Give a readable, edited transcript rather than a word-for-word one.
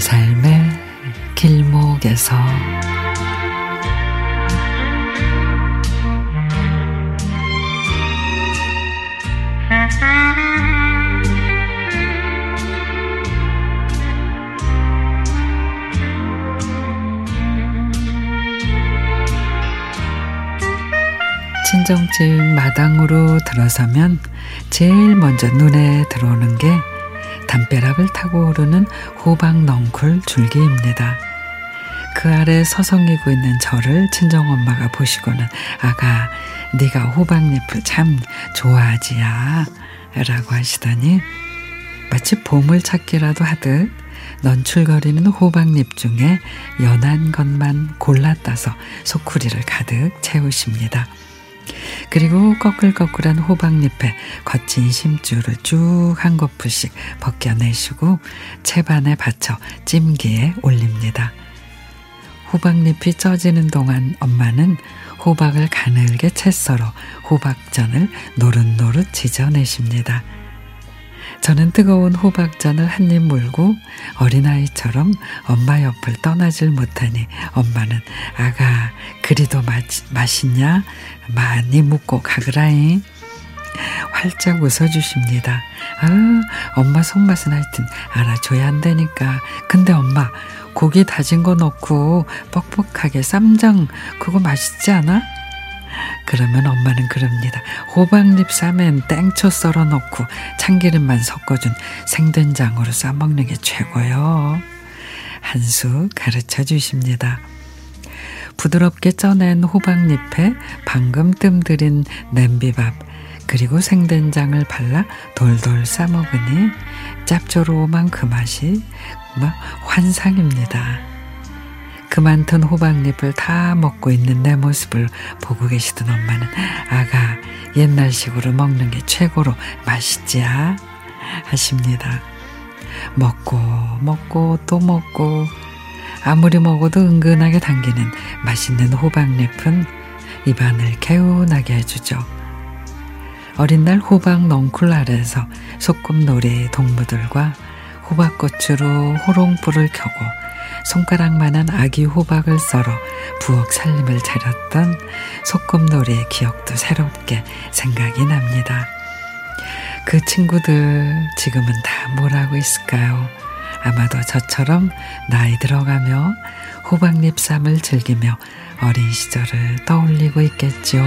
내 삶의 길목에서 친정집 마당으로 들어서면 제일 먼저 눈에 들어오는 게 담벼락을 타고 오르는 호박 넝쿨 줄기입니다. 그 아래 서성이고 있는 저를 친정엄마가 보시고는 "아가, 네가 호박잎을 참 좋아하지야" 라고 하시더니, 마치 보물 찾기라도 하듯 넌출거리는 호박잎 중에 연한 것만 골라 따서 소쿠리를 가득 채우십니다. 그리고 꺼끌꺼끌한 호박잎에 거친 심줄을 쭉 한 거푸씩 벗겨내시고 채반에 받쳐 찜기에 올립니다. 호박잎이 쪄지는 동안 엄마는 호박을 가늘게 채 썰어 호박전을 노릇노릇 지져내십니다. 저는 뜨거운 호박전을 한 입 물고 어린아이처럼 엄마 옆을 떠나질 못하니 엄마는 "아가, 그리도 맛있냐? 많이 묻고 가그라잉" 활짝 웃어주십니다. 아유, 엄마 손맛은 하여튼 알아줘야 한다니까. "근데 엄마, 고기 다진 거 넣고 뻑뻑하게 쌈장 그거 맛있지 않아?" 그러면 엄마는 그럽니다. "호박잎 쌈엔 땡초 썰어 넣고 참기름만 섞어준 생된장으로 싸먹는 게 최고요." 한 수 가르쳐 주십니다. 부드럽게 쪄낸 호박잎에 방금 뜸들인 냄비밥 그리고 생된장을 발라 돌돌 싸먹으니 짭조름한 그 맛이 환상입니다. 그만 튼 호박잎을 다 먹고 있는 내 모습을 보고 계시던 엄마는 "아가, 옛날식으로 먹는 게 최고로 맛있지야" 하십니다. 먹고 먹고 또 먹고, 아무리 먹어도 은근하게 당기는 맛있는 호박잎은 입안을 개운하게 해주죠. 어린날 호박 넝쿨 아래에서 소꿉놀이 동무들과 호박고추로 호롱불을 켜고 손가락만한 아기 호박을 썰어 부엌 살림을 차렸던 소꿉놀이의 기억도 새롭게 생각이 납니다. 그 친구들 지금은 다 뭘 하고 있을까요? 아마도 저처럼 나이 들어가며 호박잎 쌈을 즐기며 어린 시절을 떠올리고 있겠죠.